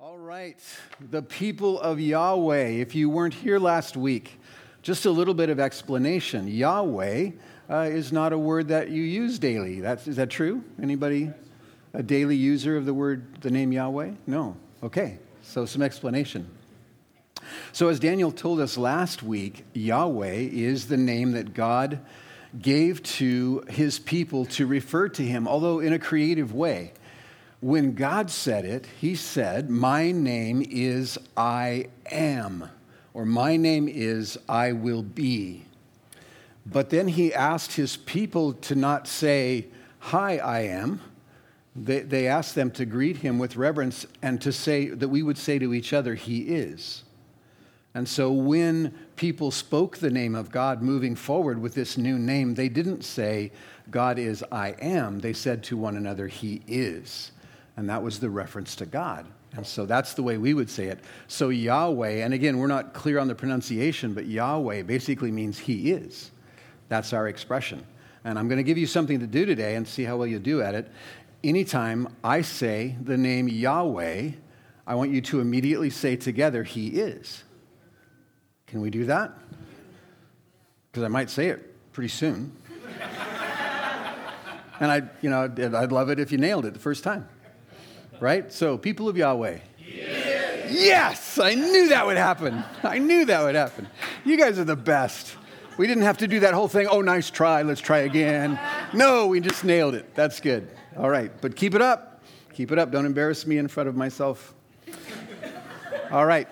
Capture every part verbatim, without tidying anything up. All right, the people of Yahweh. If you weren't here last week, just a little bit of explanation. Yahweh uh, is not a word that you use daily. That's, is that true? Anybody a daily user of the word, the name Yahweh? No. Okay, so some explanation. So as Daniel told us last week, Yahweh is the name that God gave to his people to refer to him, although in a creative way. When God said it, he said, my name is I am, or my name is I will be. But then he asked his people to not say, hi, I am. They, they asked them to greet him with reverence and to say that we would say to each other, he is. And so when people spoke the name of God moving forward with this new name, they didn't say, God is I am. They said to one another, he is. And that was the reference to God. And so that's the way we would say it. So Yahweh, and again, we're not clear on the pronunciation, but Yahweh basically means he is. That's our expression. And I'm going to give you something to do today and see how well you do at it. Anytime I say the name Yahweh, I want you to immediately say together, he is. Can we do that? Because I might say it pretty soon. And I'd, you know, I'd love it if you nailed it the first time. Right? So, people of Yahweh. Yes. yes, I knew that would happen. I knew that would happen. You guys are the best. We didn't have to do that whole thing. Oh, nice try. Let's try again. No, we just nailed it. That's good. All right, but keep it up. Keep it up. Don't embarrass me in front of myself. All right.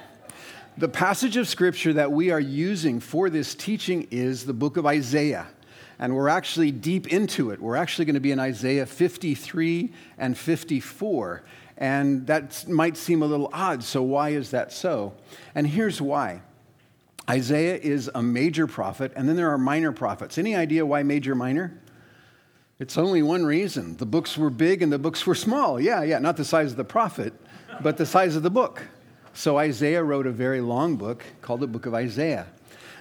The passage of Scripture that we are using for this teaching is the book of Isaiah. And we're actually deep into it. We're actually going to be in Isaiah fifty-three and fifty-four. And that might seem a little odd, so why is that so? And here's why. Isaiah is a major prophet, and then there are minor prophets. Any idea why major, minor? It's only one reason. The books were big and the books were small. Yeah, yeah, not the size of the prophet, but the size of the book. So Isaiah wrote a very long book called the Book of Isaiah.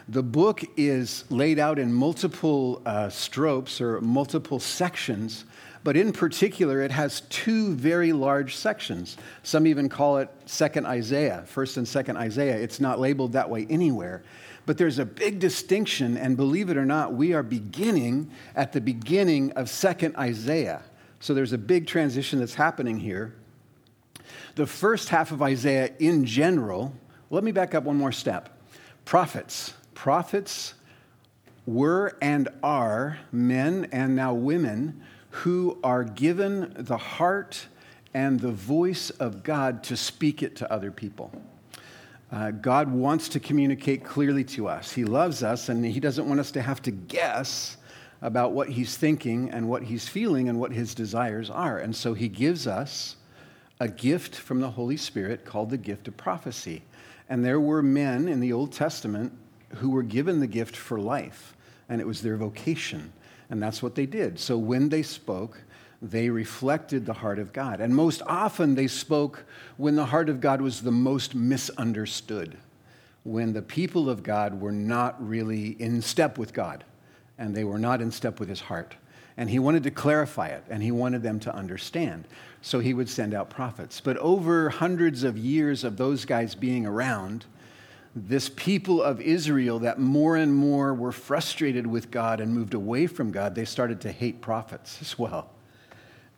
The book is laid out in multiple uh, strophes or multiple sections, but in particular, it has two very large sections. Some even call it Second Isaiah, First and Second Isaiah. It's not labeled that way anywhere, but there's a big distinction, and believe it or not, we are beginning at the beginning of Second Isaiah. So there's a big transition that's happening here. The first half of Isaiah in general, let me back up one more step. Prophets. Prophets were and are men and now women who are given the heart and the voice of God to speak it to other people. Uh, God wants to communicate clearly to us. He loves us, and he doesn't want us to have to guess about what he's thinking and what he's feeling and what his desires are. And so he gives us a gift from the Holy Spirit called the gift of prophecy. And there were men in the Old Testament who were given the gift for life, and it was their vocation, and that's what they did. So when they spoke, they reflected the heart of God, and most often they spoke when the heart of God was the most misunderstood, when the people of God were not really in step with God, and they were not in step with his heart, and he wanted to clarify it, and he wanted them to understand, so he would send out prophets. But over hundreds of years of those guys being around, this people of Israel that more and more were frustrated with God and moved away from God, they started to hate prophets as well.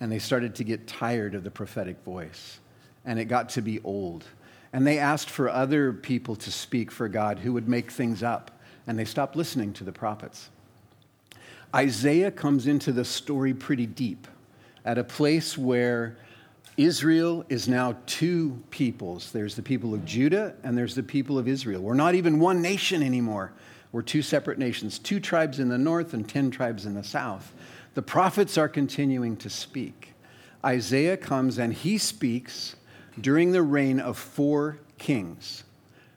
And they started to get tired of the prophetic voice. And it got to be old. And they asked for other people to speak for God who would make things up. And they stopped listening to the prophets. Isaiah comes into the story pretty deep at a place where Israel is now two peoples. There's the people of Judah and there's the people of Israel. We're not even one nation anymore. We're two separate nations, two tribes in the north and ten tribes in the south. The prophets are continuing to speak. Isaiah comes and he speaks during the reign of four kings.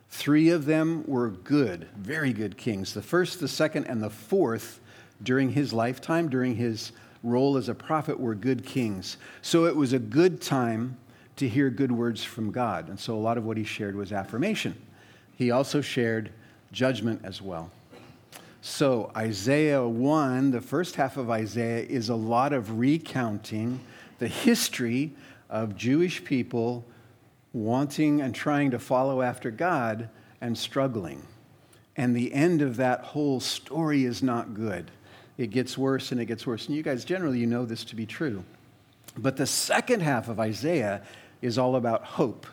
Three of them were good, very good kings. The first, the second, and the fourth during his lifetime, during his role as a prophet, were good kings. So it was a good time to hear good words from God. And so a lot of what he shared was affirmation. He also shared judgment as well. So Isaiah one, the first half of Isaiah, is a lot of recounting the history of Jewish people wanting and trying to follow after God and struggling. And the end of that whole story is not good. It gets worse and it gets worse. And you guys, generally, you know this to be true. But the second half of Isaiah is all about hope.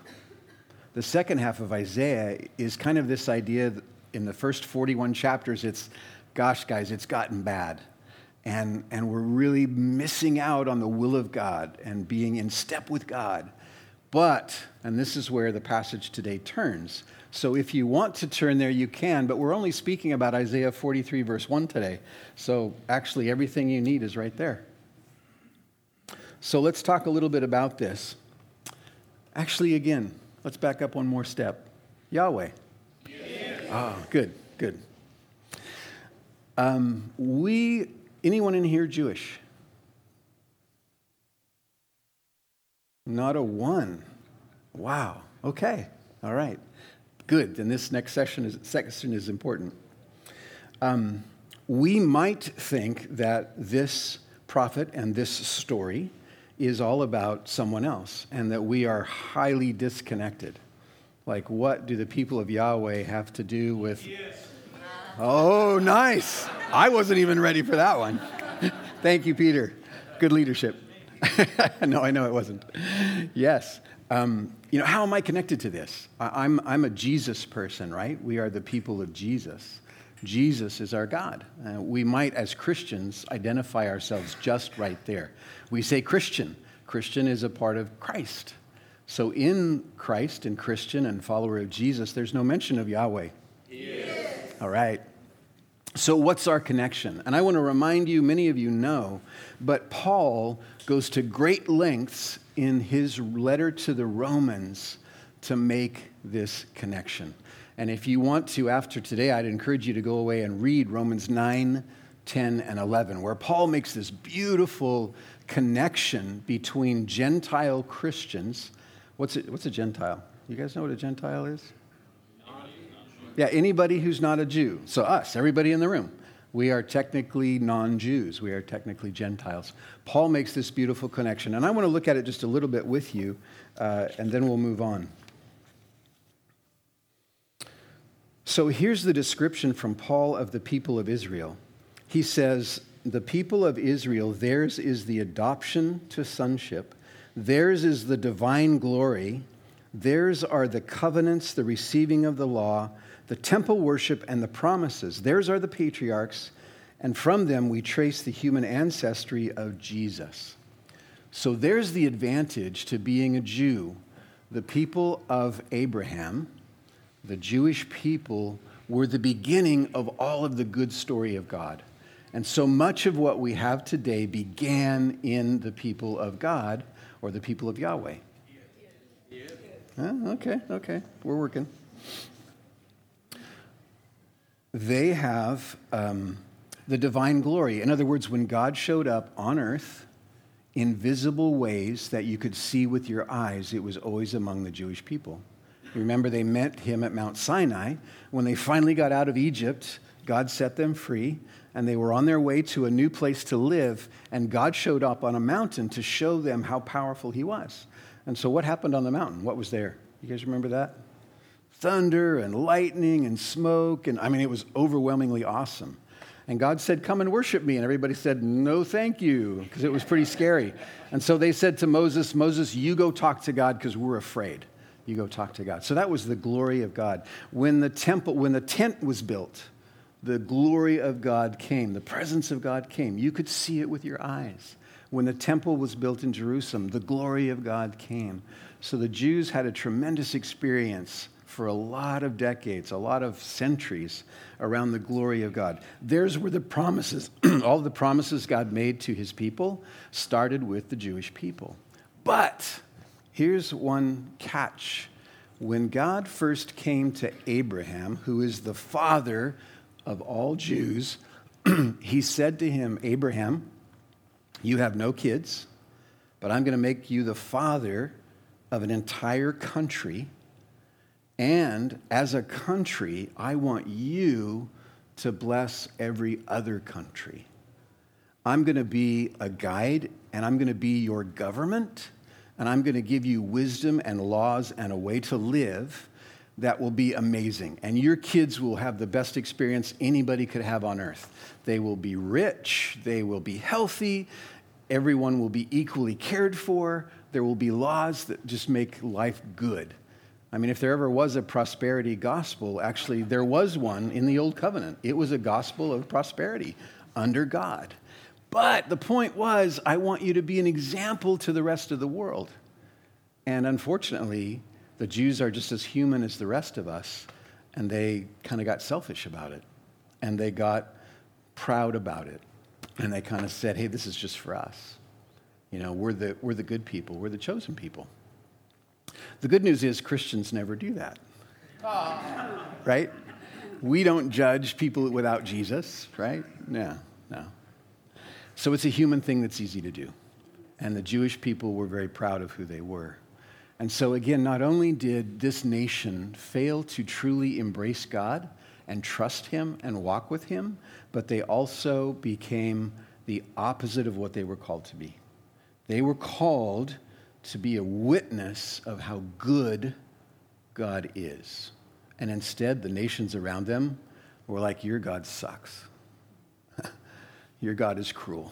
The second half of Isaiah is kind of this idea that in the first forty-one chapters, it's, gosh, guys, it's gotten bad. And, and we're really missing out on the will of God and being in step with God. But, and this is where the passage today turns. So if you want to turn there, you can, but we're only speaking about Isaiah forty-three, verse one today. So actually, everything you need is right there. So let's talk a little bit about this. Actually, again, let's back up one more step. Yahweh. Yes. Oh, good, good. Um, we... Anyone in here Jewish? Not a one. Wow. Okay. All right. Good. Then this next section is, section is important. Um, we might think that this prophet and this story is all about someone else and that we are highly disconnected. Like, what do the people of Yahweh have to do with... Yes. Oh, nice. I wasn't even ready for that one. Thank you, Peter. Good leadership. No, I know it wasn't. Yes. Um, you know, how am I connected to this? I, I'm, I'm a Jesus person, right? We are the people of Jesus. Jesus is our God. Uh, we might, as Christians, identify ourselves just right there. We say Christian. Christian is a part of Christ. So in Christ and Christian and follower of Jesus, there's no mention of Yahweh. Yes. All right. So what's our connection? And I want to remind you, many of you know, but Paul goes to great lengths in his letter to the Romans to make this connection. And if you want to, after today, I'd encourage you to go away and read Romans nine, ten, and eleven, where Paul makes this beautiful connection between Gentile Christians. What's it, what's a Gentile? You guys know what a Gentile is? Yeah, anybody who's not a Jew. So us, everybody in the room. We are technically non-Jews. We are technically Gentiles. Paul makes this beautiful connection. And I want to look at it just a little bit with you, uh, and then we'll move on. So here's the description from Paul of the people of Israel. He says, the people of Israel, theirs is the adoption to sonship. Theirs is the divine glory. Theirs are the covenants, the receiving of the law, the temple worship, and the promises. Theirs are the patriarchs, and from them we trace the human ancestry of Jesus. So there's the advantage to being a Jew. The people of Abraham, the Jewish people, were the beginning of all of the good story of God. And so much of what we have today began in the people of God, or the people of Yahweh. Yeah. Yeah. Oh, okay, okay, we're working. They have um, the divine glory. In other words, when God showed up on earth in visible ways that you could see with your eyes, it was always among the Jewish people. Remember, they met him at Mount Sinai. When they finally got out of Egypt, God set them free, and they were on their way to a new place to live, and God showed up on a mountain to show them how powerful he was. And so what happened on the mountain? What was there? You guys remember that? Thunder and lightning and smoke. And I mean, it was overwhelmingly awesome. And God said, come and worship me. And everybody said, no, thank you, because it was pretty scary. And so they said to Moses, Moses, you go talk to God because we're afraid. You go talk to God. So that was the glory of God. When the temple, when the tent was built, the glory of God came. The presence of God came. You could see it with your eyes. When the temple was built in Jerusalem, the glory of God came. So the Jews had a tremendous experience for a lot of decades, a lot of centuries around the glory of God. Theirs were the promises. All the promises God made to his people started with the Jewish people. But here's one catch. When God first came to Abraham, who is the father of all Jews, he said to him, Abraham, you have no kids, but I'm going to make you the father of an entire country. And as a country, I want you to bless every other country. I'm going to be a guide, and I'm going to be your government, and I'm going to give you wisdom and laws and a way to live that will be amazing. And your kids will have the best experience anybody could have on earth. They will be rich. They will be healthy. Everyone will be equally cared for. There will be laws that just make life good. I mean, if there ever was a prosperity gospel, actually there was one in the Old Covenant. It was a gospel of prosperity under God. But the point was, I want you to be an example to the rest of the world. And unfortunately, the Jews are just as human as the rest of us, and they kind of got selfish about it, and they got proud about it, and they kind of said, hey, this is just for us. You know, we're the we're the good people. We're the chosen people. The good news is Christians never do that, oh. Right? We don't judge people without Jesus, right? No, no. So it's a human thing that's easy to do, and the Jewish people were very proud of who they were. And so again, not only did this nation fail to truly embrace God and trust him and walk with him, but they also became the opposite of what they were called to be. They were called to be a witness of how good God is. And instead, the nations around them were like, your God sucks. Your God is cruel.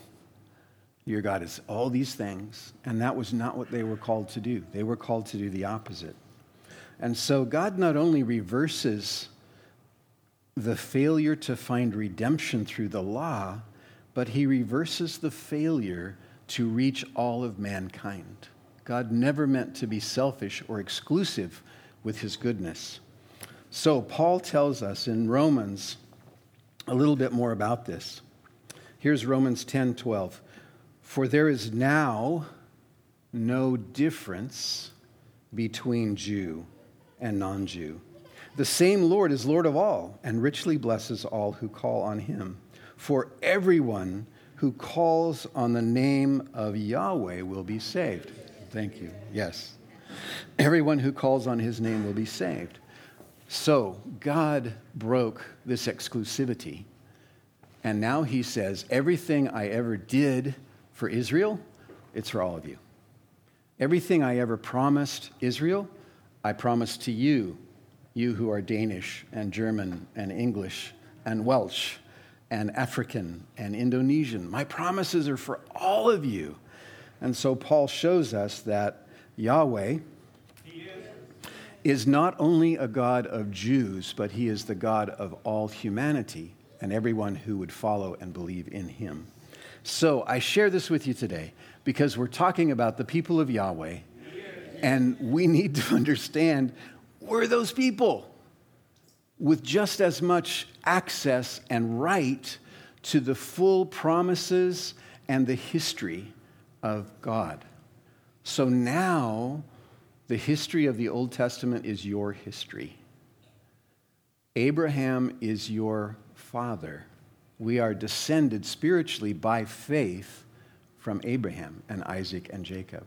Your God is all these things, and that was not what they were called to do. They were called to do the opposite. And so God not only reverses the failure to find redemption through the law, but he reverses the failure to reach all of mankind. God never meant to be selfish or exclusive with his goodness. So Paul tells us in Romans a little bit more about this. Here's Romans ten twelve. For there is now no difference between Jew and non-Jew. The same Lord is Lord of all and richly blesses all who call on him. For everyone who calls on the name of Yahweh will be saved. Thank you. Yes. Everyone who calls on his name will be saved. So God broke this exclusivity. And now he says, everything I ever did for Israel, it's for all of you. Everything I ever promised Israel, I promise to you, you who are Danish and German and English and Welsh and African and Indonesian. My promises are for all of you. And so Paul shows us that Yahweh he is. is not only a God of Jews, but he is the God of all humanity and everyone who would follow and believe in him. So I share this with you today because we're talking about the people of Yahweh, and we need to understand we're those people with just as much access and right to the full promises and the history of God. So now the history of the Old Testament is your history. Abraham is your father. We are descended spiritually by faith from Abraham and Isaac and Jacob.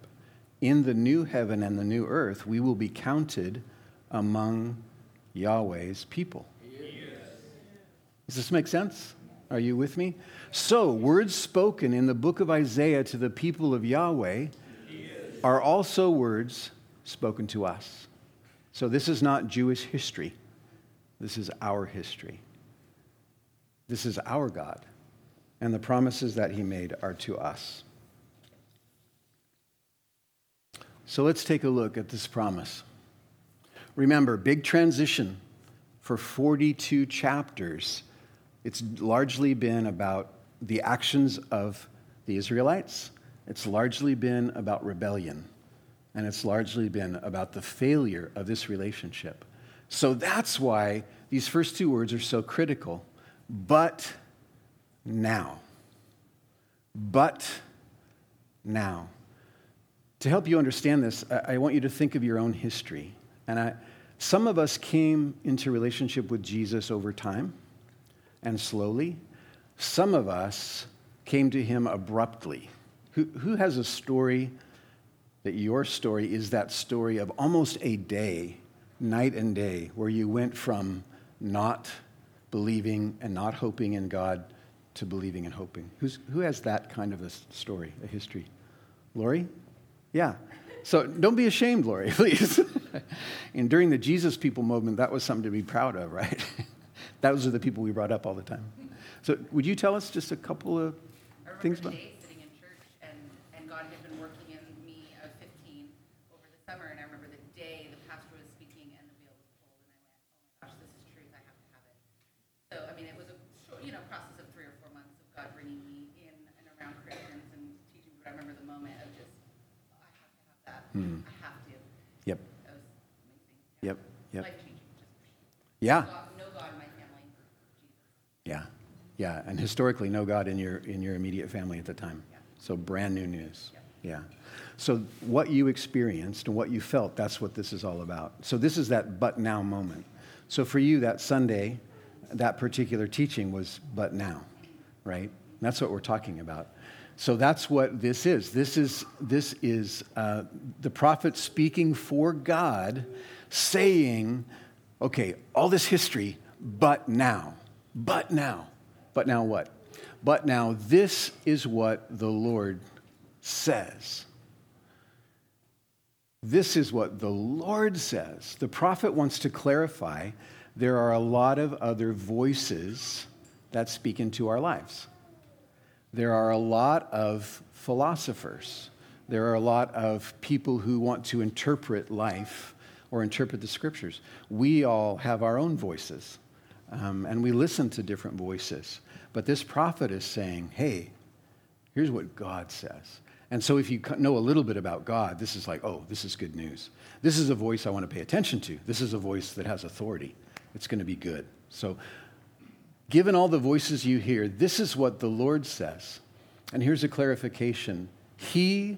In the new heaven and the new earth, we will be counted among Yahweh's people. Yes. Does this make sense? Are you with me? So, words spoken in the book of Isaiah to the people of Yahweh are also words spoken to us. So this is not Jewish history. This is our history. This is our God, and the promises that he made are to us. So let's take a look at this promise. Remember, big transition for forty-two chapters. It's largely been about the actions of the Israelites. It's largely been about rebellion, and it's largely been about the failure of this relationship. So that's why these first two words are so critical. But now, but now. To help you understand this, I want you to think of your own history. And I, some of us came into relationship with Jesus over time and slowly. Some of us came to him abruptly. Who, who has a story that your story is that story of almost a day, night and day, where you went from not believing and not hoping in God to believing and hoping? Who's, who has that kind of a story, a history? Lori? Yeah. So don't be ashamed, Lori, please. And during the Jesus people movement, that was something to be proud of, right? Those are the people we brought up all the time. So would you tell us just a couple of things about it? Mm. I have to. Yep. That was amazing. Yep. Yep. Life changing. Yeah. No God in my family. Yeah. Yeah. And historically, no God in your in your immediate family at the time. Yeah. So brand new news. Yeah. Yeah. So what you experienced and what you felt, that's what this is all about. So this is that but now moment. So for you, that Sunday, that particular teaching was but now, right? And that's what we're talking about. So that's what this is. This is this is uh, the prophet speaking for God, saying, okay, all this history, but now, but now, but now what? But now this is what the Lord says. This is what the Lord says. The prophet wants to clarify there are a lot of other voices that speak into our lives. There are a lot of philosophers. There are a lot of people who want to interpret life or interpret the scriptures. We all have our own voices, um, and we listen to different voices. But this prophet is saying, hey, here's what God says. And so if you know a little bit about God, this is like, oh, this is good news. This is a voice I want to pay attention to. This is a voice that has authority. It's going to be good. So given all the voices you hear, this is what the Lord says. And here's a clarification. He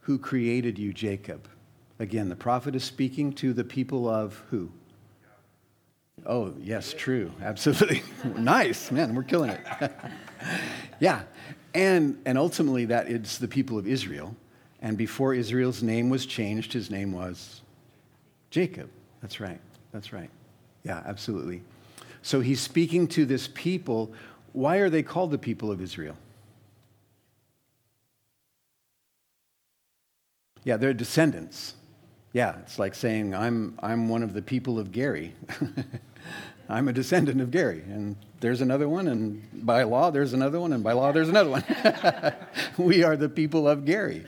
who created you, Jacob. Again, the prophet is speaking to the people of who? Oh, yes, true. Absolutely. Nice. Man, we're killing it. Yeah. And and ultimately that is the people of Israel. And before Israel's name was changed, his name was Jacob. That's right. That's right. Yeah, absolutely. So he's speaking to this people. Why are they called the people of Israel? Yeah, they're descendants. Yeah, it's like saying, I'm I'm one of the people of Gary. I'm a descendant of Gary. And there's another one, and by law, there's another one, and by law, there's another one. We are the people of Gary.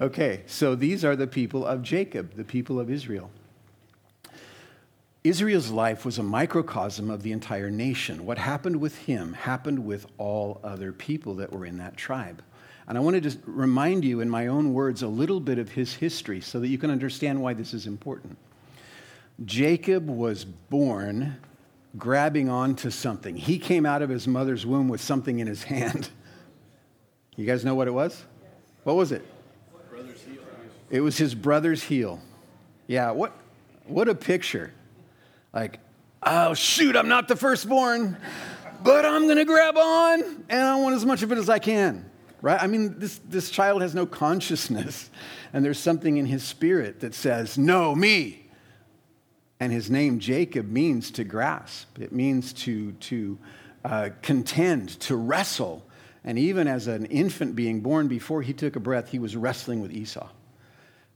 Okay, so these are the people of Jacob, the people of Israel. Israel's life was a microcosm of the entire nation. What happened with him happened with all other people that were in that tribe. And I want to just remind you in my own words a little bit of his history so that you can understand why this is important. Jacob was born grabbing onto something. He came out of his mother's womb with something in his hand. You guys know what it was? What was it? Brother's heel. It was his brother's heel. Yeah, what, what a picture. Like, oh, shoot, I'm not the firstborn, but I'm going to grab on, and I want as much of it as I can, right? I mean, this, this child has no consciousness, and there's something in his spirit that says, no, me. And his name, Jacob, means to grasp. It means to, to uh, contend, to wrestle. And even as an infant being born, before he took a breath, he was wrestling with Esau,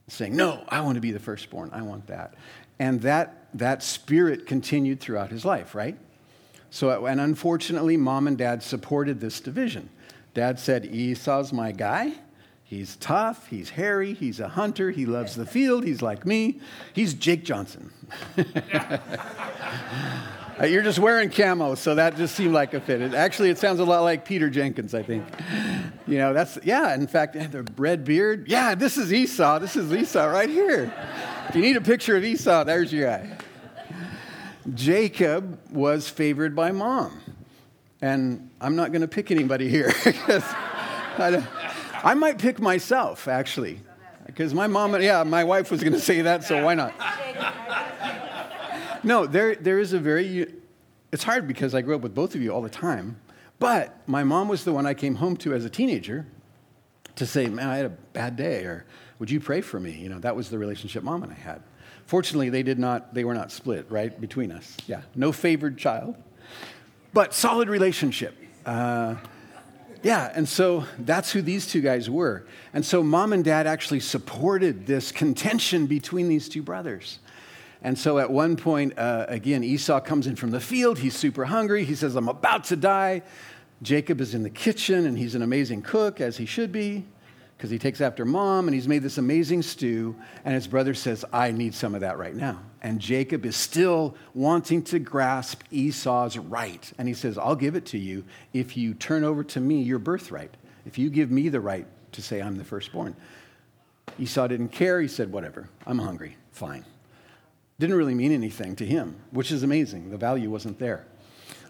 saying, no, I want to be the firstborn. I want that. And that that spirit continued throughout his life, right? So, and unfortunately, mom and dad supported this division. Dad said, Esau's my guy. He's tough. He's hairy. He's a hunter. He loves the field. He's like me. He's Jake Johnson. You're just wearing camo, so that just seemed like a fit. It, actually, it sounds a lot like Peter Jenkins, I think. You know, that's, yeah, in fact, the red beard. Yeah, this is Esau. This is Esau right here. If you need a picture of Esau, there's your guy. Jacob was favored by mom. And I'm not going to pick anybody here. I, I might pick myself, actually. Because my mom, yeah, my wife was going to say that, so why not? No, there there is a very, it's hard because I grew up with both of you all the time. But my mom was the one I came home to as a teenager to say, man, I had a bad day, or would you pray for me? You know, that was the relationship mom and I had. Fortunately, they did not, they were not split, right, between us. Yeah, no favored child, but solid relationship. Uh, Yeah, and so that's who these two guys were. And so mom and dad actually supported this contention between these two brothers. And so at one point, uh, again, Esau comes in from the field. He's super hungry. He says, I'm about to die. Jacob is in the kitchen, and he's an amazing cook, as he should be, because he takes after mom, and he's made this amazing stew. And his brother says, I need some of that right now. And Jacob is still wanting to grasp Esau's right. And he says, I'll give it to you if you turn over to me your birthright, if you give me the right to say I'm the firstborn. Esau didn't care. He said, whatever, I'm hungry, fine. Didn't really mean anything to him, which is amazing. The value wasn't there.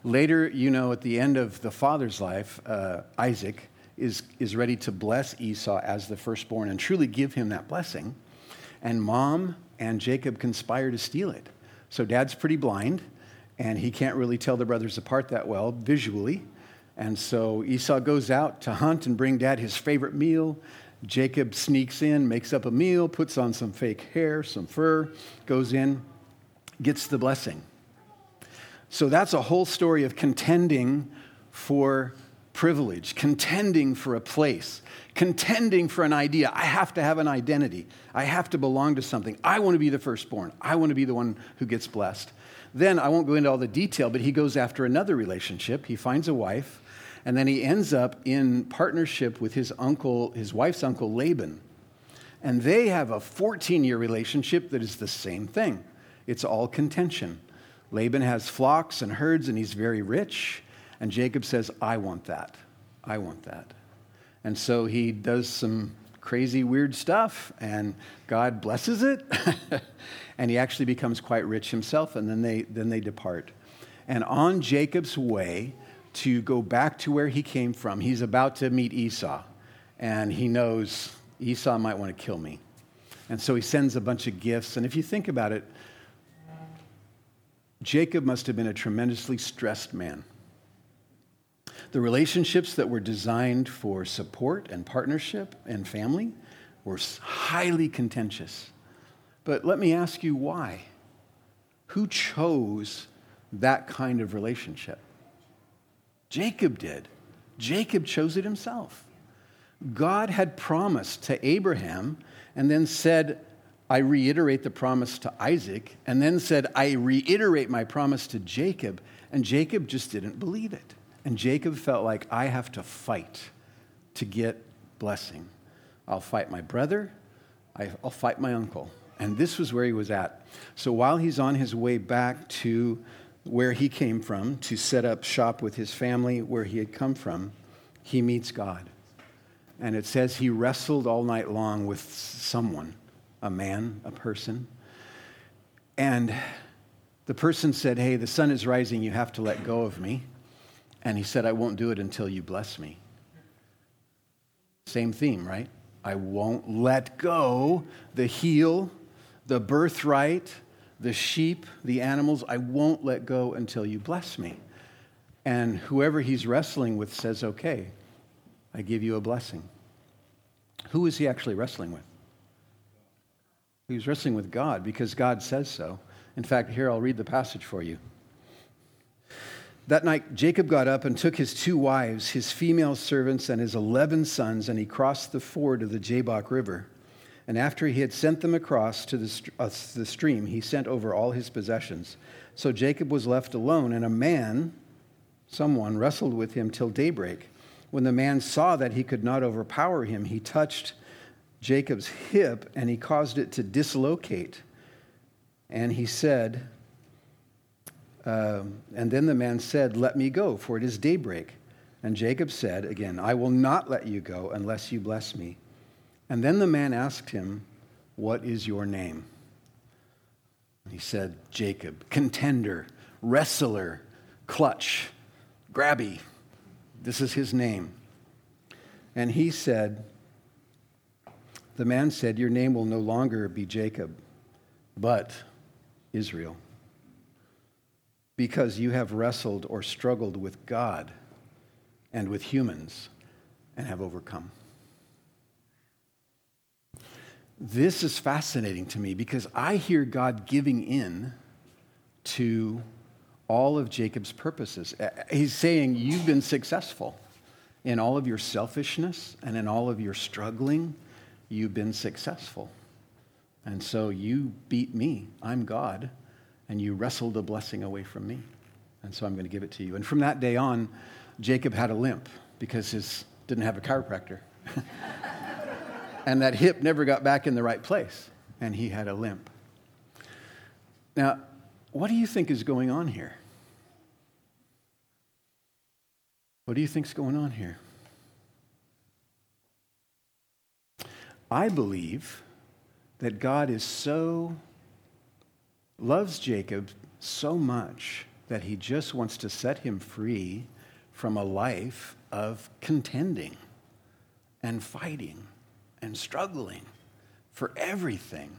Later, you know, at the end of the father's life, uh, Isaac is, is ready to bless Esau as the firstborn and truly give him that blessing. And mom and Jacob conspire to steal it. So dad's pretty blind, and he can't really tell the brothers apart that well visually. And so Esau goes out to hunt and bring dad his favorite meal. Jacob sneaks in, makes up a meal, puts on some fake hair, some fur, goes in, gets the blessing. So that's a whole story of contending for privilege, contending for a place, contending for an idea. I have to have an identity. I have to belong to something. I want to be the firstborn. I want to be the one who gets blessed. Then I won't go into all the detail, but he goes after another relationship. He finds a wife. And then he ends up in partnership with his uncle, his wife's uncle, Laban. And they have a fourteen-year relationship that is the same thing. It's all contention. Laban has flocks and herds, and he's very rich. And Jacob says, I want that. I want that. And so he does some crazy, weird stuff, and God blesses it. And he actually becomes quite rich himself, and then they, then they depart. And on Jacob's way to go back to where he came from, he's about to meet Esau, and he knows Esau might want to kill me. And so he sends a bunch of gifts. And if you think about it, Jacob must have been a tremendously stressed man. The relationships that were designed for support and partnership and family were highly contentious. But let me ask you why. Who chose that kind of relationship? Jacob did. Jacob chose it himself. God had promised to Abraham and then said, I reiterate the promise to Isaac, and then said, I reiterate my promise to Jacob. And Jacob just didn't believe it. And Jacob felt like, I have to fight to get blessing. I'll fight my brother. I'll fight my uncle. And this was where he was at. So while he's on his way back to where he came from, to set up shop with his family where he had come from, he meets God. And it says he wrestled all night long with someone, a man, a person. And the person said, hey, the sun is rising, you have to let go of me. And he said, I won't do it until you bless me. Same theme, right? I won't let go. The heel, the birthright, the sheep, the animals, I won't let go until you bless me. And whoever he's wrestling with says, okay, I give you a blessing. Who is he actually wrestling with? He was wrestling with God because God says so. In fact, here, I'll read the passage for you. That night, Jacob got up and took his two wives, his female servants, and his eleven sons, and he crossed the ford of the Jabbok River. And after he had sent them across to the, st- uh, the stream, he sent over all his possessions. So Jacob was left alone, and a man, someone, wrestled with him till daybreak. When the man saw that he could not overpower him, he touched Jacob's hip, and he caused it to dislocate. And he said, uh, and then the man said, let me go, for it is daybreak. And Jacob said, again, I will not let you go unless you bless me. And then the man asked him, what is your name? And he said, Jacob, contender, wrestler, clutch, grabby. This is his name. And he said, the man said, your name will no longer be Jacob, but Israel, because you have wrestled or struggled with God and with humans and have overcome. This is fascinating to me because I hear God giving in to all of Jacob's purposes. He's saying, you've been successful. In all of your selfishness and in all of your struggling, you've been successful. And so you beat me. I'm God. And you wrestled a blessing away from me. And so I'm going to give it to you. And from that day on, Jacob had a limp because he didn't have a chiropractor. And that hip never got back in the right place. And he had a limp. Now, what do you think is going on here? What do you think's going on here? I believe that God is so, loves Jacob so much that he just wants to set him free from a life of contending and fighting and struggling for everything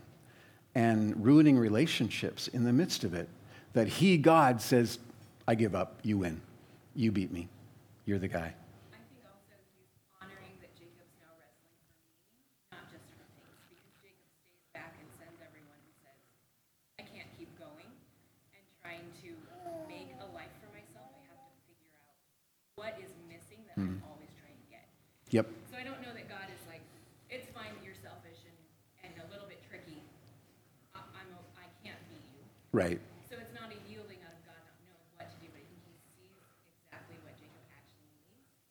and ruining relationships in the midst of it. That he, God, says, I give up, you win, you beat me. You're the guy. I think also he's honoring that Jacob's now wrestling for me, not just for things, because Jacob stays back and sends everyone who says, I can't keep going and trying to make a life for myself. I have to figure out what is missing that mm. I'm always trying to get. Yep. So I don't know that God is like, it's fine that you're selfish and, and a little bit tricky. I, I'm a, I can't beat you. Right.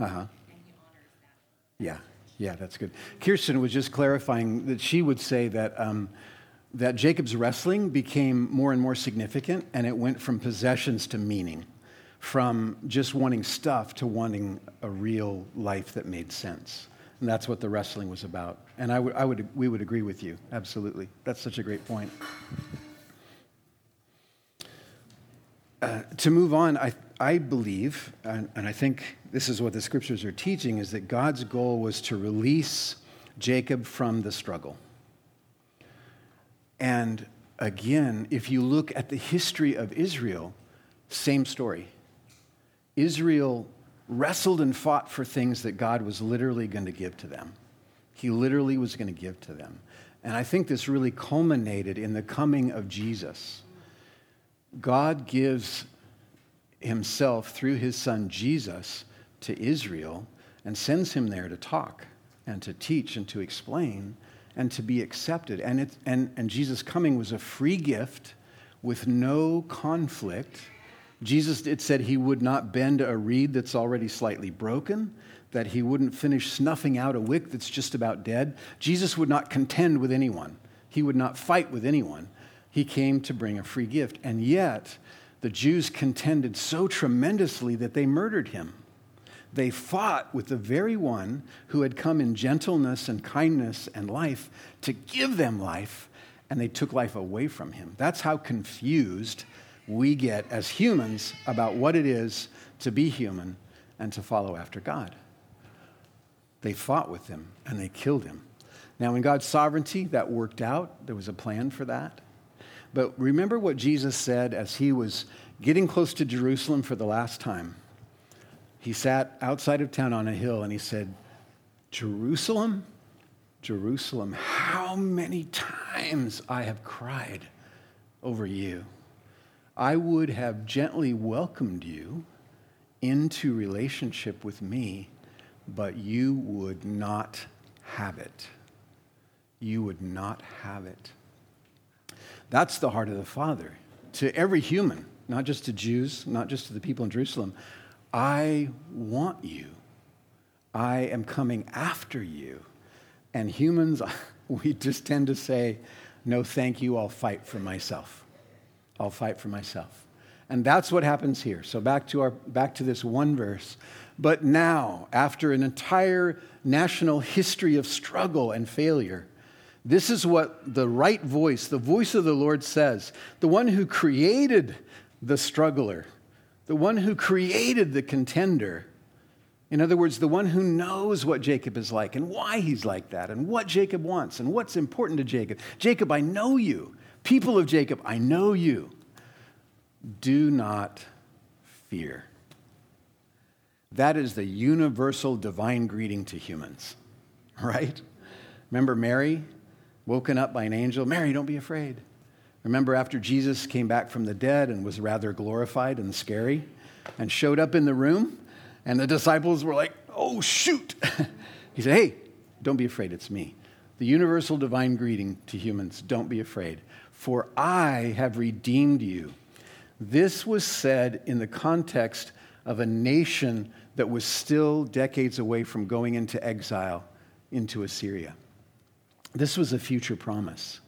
Uh-huh. Yeah, yeah, that's good. Kirsten was just clarifying that she would say that um, that Jacob's wrestling became more and more significant, and it went from possessions to meaning, from just wanting stuff to wanting a real life that made sense. And that's what the wrestling was about. And I would, I would, we would agree with you, absolutely. That's such a great point. Uh, to move on, I I believe, and, and I think this is what the scriptures are teaching, is that God's goal was to release Jacob from the struggle. And again, if you look at the history of Israel, same story. Israel wrestled and fought for things that God was literally going to give to them. He literally was going to give to them. And I think this really culminated in the coming of Jesus. God gives himself through his son Jesus to Israel and sends him there to talk and to teach and to explain and to be accepted. And it, and, and Jesus' coming was a free gift with no conflict. Jesus, it said he would not bend a reed that's already slightly broken, that he wouldn't finish snuffing out a wick that's just about dead. Jesus would not contend with anyone. He would not fight with anyone. He came to bring a free gift. And yet, the Jews contended so tremendously that they murdered him. They fought with the very one who had come in gentleness and kindness and life to give them life, and they took life away from him. That's how confused we get as humans about what it is to be human and to follow after God. They fought with him, and they killed him. Now, in God's sovereignty, that worked out. There was a plan for that. But remember what Jesus said as he was getting close to Jerusalem for the last time. He sat outside of town on a hill and he said, Jerusalem, Jerusalem, how many times I have cried over you. I would have gently welcomed you into relationship with me, but you would not have it. You would not have it. That's the heart of the Father to every human, not just to Jews, not just to the people in Jerusalem. I want you. I am coming after you. And humans, we just tend to say, no, thank you, I'll fight for myself. I'll fight for myself. And that's what happens here. So back to our back to this one verse. But now, after an entire national history of struggle and failure, this is what the right voice, the voice of the Lord says, the one who created the struggler, the one who created the contender. In other words, the one who knows what Jacob is like and why he's like that and what Jacob wants and what's important to Jacob. Jacob, I know you. People of Jacob, I know you. Do not fear. That is the universal divine greeting to humans, right? Remember Mary? Woken up by an angel, Mary, don't be afraid. Remember after Jesus came back from the dead and was rather glorified and scary and showed up in the room, and the disciples were like, oh, shoot. He said, hey, don't be afraid, it's me. The universal divine greeting to humans, don't be afraid, for I have redeemed you. This was said in the context of a nation that was still decades away from going into exile into Assyria. This was a future promise.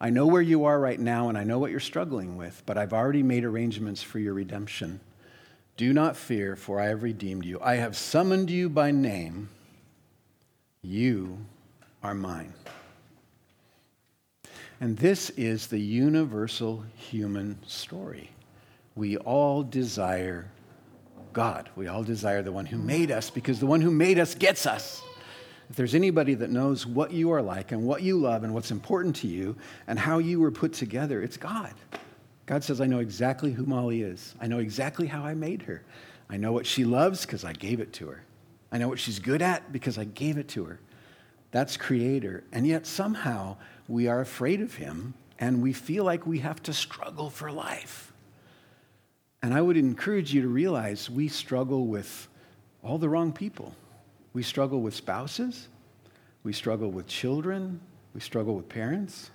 I know where you are right now, and I know what you're struggling with, but I've already made arrangements for your redemption. Do not fear, for I have redeemed you. I have summoned you by name. You are mine. And this is the universal human story. We all desire God. We all desire the one who made us, because the one who made us gets us. If there's anybody that knows what you are like and what you love and what's important to you and how you were put together, it's God. God says, I know exactly who Molly is. I know exactly how I made her. I know what she loves because I gave it to her. I know what she's good at because I gave it to her. That's Creator. And yet somehow we are afraid of him and we feel like we have to struggle for life. And I would encourage you to realize we struggle with all the wrong people. We struggle with spouses. We struggle with children. We struggle with parents.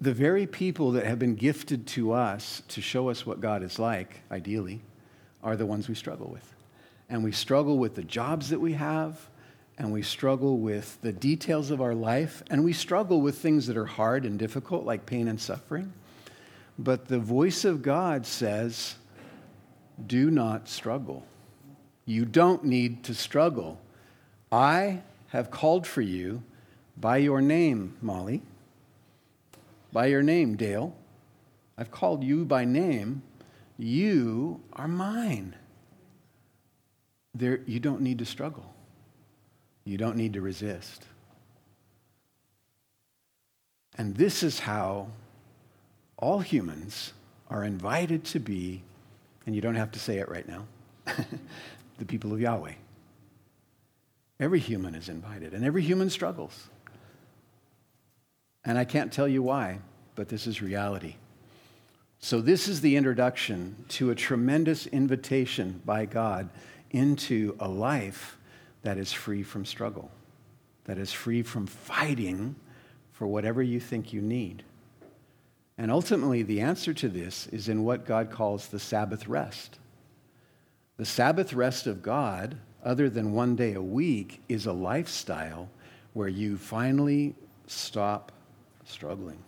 The very people that have been gifted to us to show us what God is like, ideally, are the ones we struggle with. And we struggle with the jobs that we have, and we struggle with the details of our life, and we struggle with things that are hard and difficult, like pain and suffering. But the voice of God says, do not struggle. You don't need to struggle. I have called for you by your name, Molly. By your name, Dale. I've called you by name. You are mine. There, you don't need to struggle. You don't need to resist. And this is how all humans are invited to be, and you don't have to say it right now, the people of Yahweh. Every human is invited, and every human struggles. And I can't tell you why, but this is reality. So this is the introduction to a tremendous invitation by God into a life that is free from struggle, that is free from fighting for whatever you think you need. And ultimately, the answer to this is in what God calls the Sabbath rest. The Sabbath rest of God, other than one day a week, is a lifestyle where you finally stop struggling.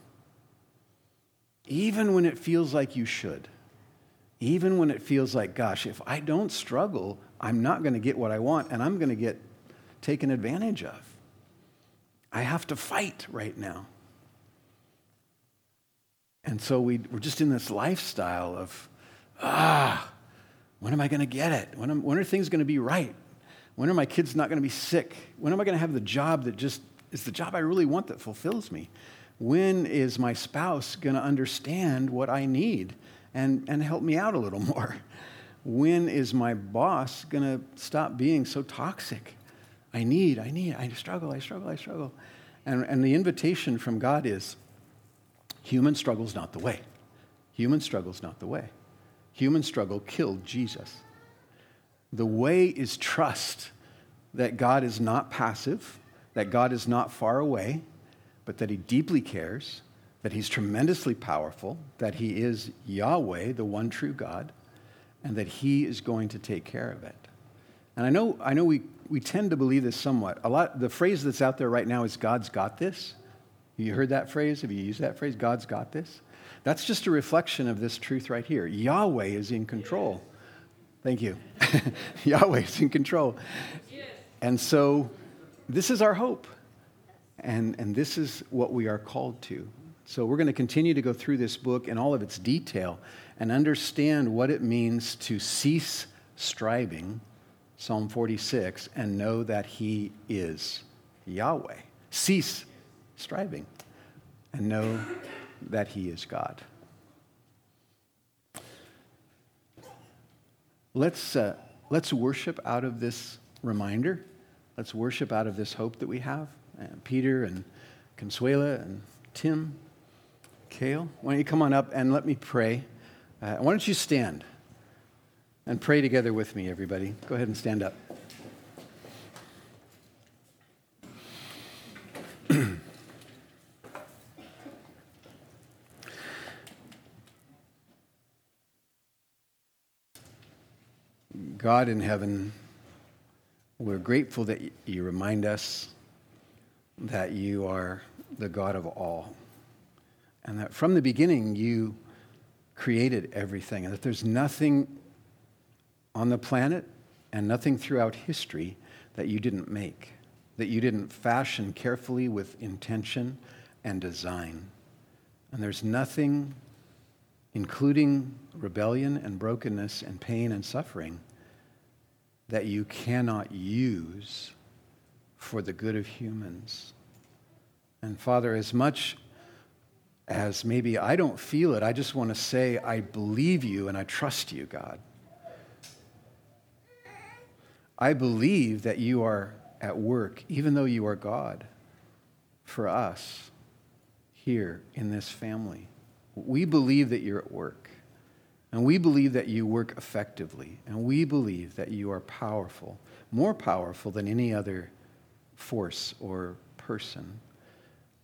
Even when it feels like you should. Even when it feels like, gosh, if I don't struggle, I'm not going to get what I want, and I'm going to get taken advantage of. I have to fight right now. And so we, we're just in this lifestyle of, ah, when am I going to get it? When, am, when are things going to be right? When are my kids not going to be sick? When am I going to have the job that just is the job I really want that fulfills me? When is my spouse going to understand what I need and, and help me out a little more? When is my boss going to stop being so toxic? I need, I need, I struggle, I struggle, I struggle. And, and the invitation from God is, human struggle's not the way. Human struggle's not the way. Human struggle killed Jesus. The way is trust that God is not passive, that God is not far away, but that he deeply cares, that he's tremendously powerful, that he is Yahweh, the one true God, and that he is going to take care of it. And I know I know we, we tend to believe this somewhat. A lot the phrase that's out there right now is God's got this. You heard that phrase? Have you used that phrase? God's got this. That's just a reflection of this truth right here. Yahweh is in control. Thank you. Yahweh is in control. And so this is our hope, and, and this is what we are called to. So we're going to continue to go through this book in all of its detail and understand what it means to cease striving, Psalm forty-six, and know that he is Yahweh. Cease striving and know that he is God. Let's, uh, let's worship out of this reminder. Let's worship out of this hope that we have. And Peter and Consuela and Tim, Cale, why don't you come on up and let me pray. Uh, why don't you stand and pray together with me, everybody. Go ahead and stand up. God in heaven, we're grateful that you remind us that you are the God of all, and that from the beginning you created everything, and that there's nothing on the planet and nothing throughout history that you didn't make, that you didn't fashion carefully with intention and design. And there's nothing, including rebellion and brokenness and pain and suffering, that you cannot use for the good of humans. And Father, as much as maybe I don't feel it, I just want to say I believe you and I trust you, God. I believe that you are at work, even though you are God, for us here in this family. We believe that you're at work, and we believe that you work effectively, and we believe that you are powerful, more powerful than any other force or person.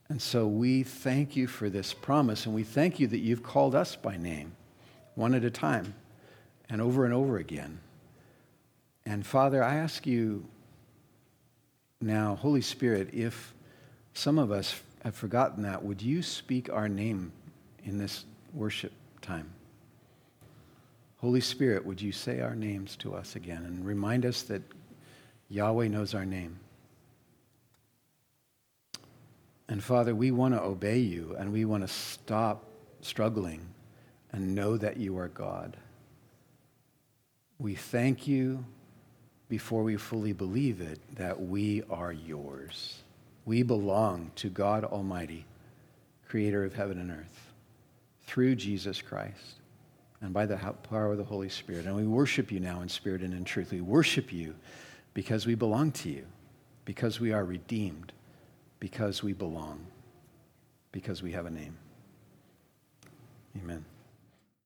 And so we thank you for this promise, and we thank you that you've called us by name, one at a time, and over and over again. And Father, I ask you now, Holy Spirit, if some of us have forgotten that, would you speak our name in this worship time? Holy Spirit, would you say our names to us again and remind us that Yahweh knows our name? And Father, we want to obey you, and we want to stop struggling and know that you are God. We thank you before we fully believe it that we are yours. We belong to God Almighty, creator of heaven and earth, through Jesus Christ and by the power of the Holy Spirit. And we worship you now in spirit and in truth. We worship you because we belong to you, because we are redeemed, because we belong, because we have a name. Amen.